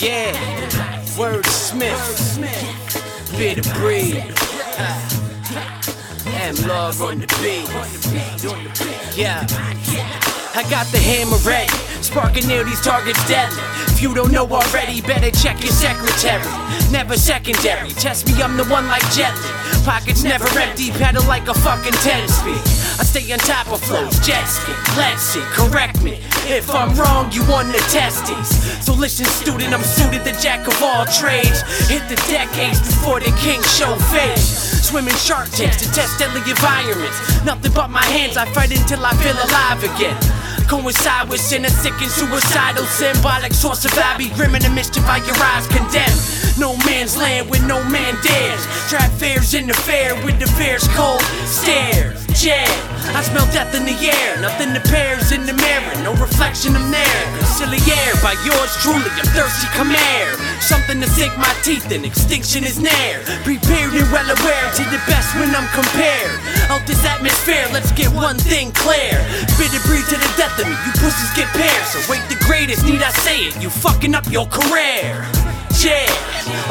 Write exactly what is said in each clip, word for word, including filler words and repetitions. Yeah, wordsmith, bit of breed, and love on the beat. Yeah, I got the hammer ready, sparking near these targets deadly. If you don't know already, better check your secretary. Never secondary, test me, I'm the one like Jet Li. Pockets never empty, pedal like a fucking ten speed. I stay on top of flows, jet ski, let's see, correct me if I'm wrong, you won the testes. So listen student, I'm suited, the jack of all trades. Hit the decades before the king show face. Swimming shark tanks to test deadly environments. Nothing but my hands, I fight until I feel alive again. Coincide with sin, a sick and suicidal symbolic source of I be grim and the mischief by your eyes condemned. No man's land where no man dares. Trap fairs in the fair with the fierce cold stares. Yeah, I smell death in the air. Nothing that pairs in the mirror, no reflection I'm there. Silly air by yours truly, I'm thirsty, come air. Something to sink my teeth in, extinction is near. Prepared and well aware to the best when I'm compared. Out this atmosphere, let's get one thing clear. Bitter breed to the death of me, you pussies get paired. So wait the greatest, need I say it, you fucking up your career. Yeah,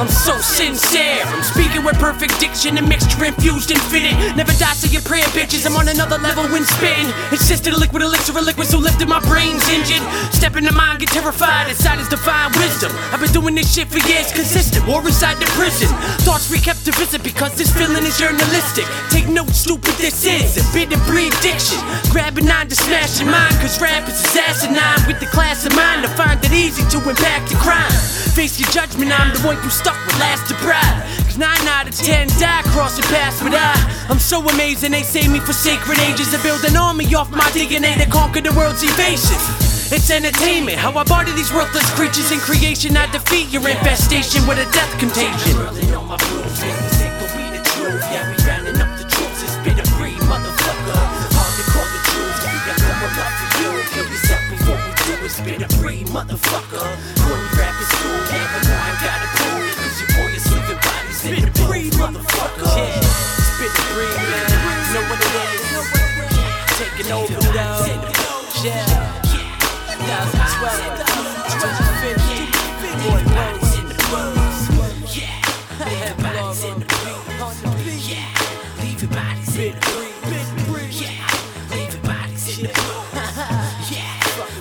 I'm so sincere. I'm speaking with perfect diction and mixture infused and fitted. Never die to your prayer, bitches. I'm on another level when spitting. Insisted a liquid elixir, a liquid so lifted my brain's engine. Step into mind, get terrified. Inside is divine wisdom. I've been doing this shit for years, consistent. War inside the prison. Thoughts recapped to visit because this feeling is journalistic. Take note, stupid, this is a bit of prediction. Grabbing on to smashing mine, cause rap is assassinine. With the class in mind, to find it easy to impact the crime. Face your judgment. I'm the one you stuck with last to pride. Cause nine out of ten die crossing paths with I. I'm so amazing, they save me for sacred ages. They build an army off my D N A to conquer the world's evasion. It's entertainment, how I barter these worthless creatures. In creation I defeat your infestation with a death contagion. Swirling on my blues, and this ain't gon' be the truth. Yeah, we rounding up the troops, it's been a free motherfucker. Hard to call the truth, we got no more love for you. Kill yourself before we do, it's been a free motherfucker. When we rap is cool, never know I gotta cool. Cause your boy is living bodies in the breed, motherfucker. Yeah, spit the breed, man, you know what it is. Taking over, though. Yeah, twenty twelve, twenty fifteen, boy, boys in the blues. Yeah, leave your bodies in the blues. Yeah, leave your bodies in the blues. Yeah, leave your bodies in the blues. Yeah,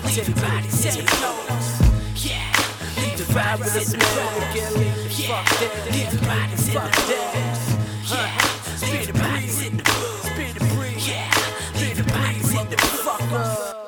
leave your bodies in the blues. Yeah, leave the bodies in the blues. Yeah, leave the bodies in the blues. Yeah, leave the bodies in the blues.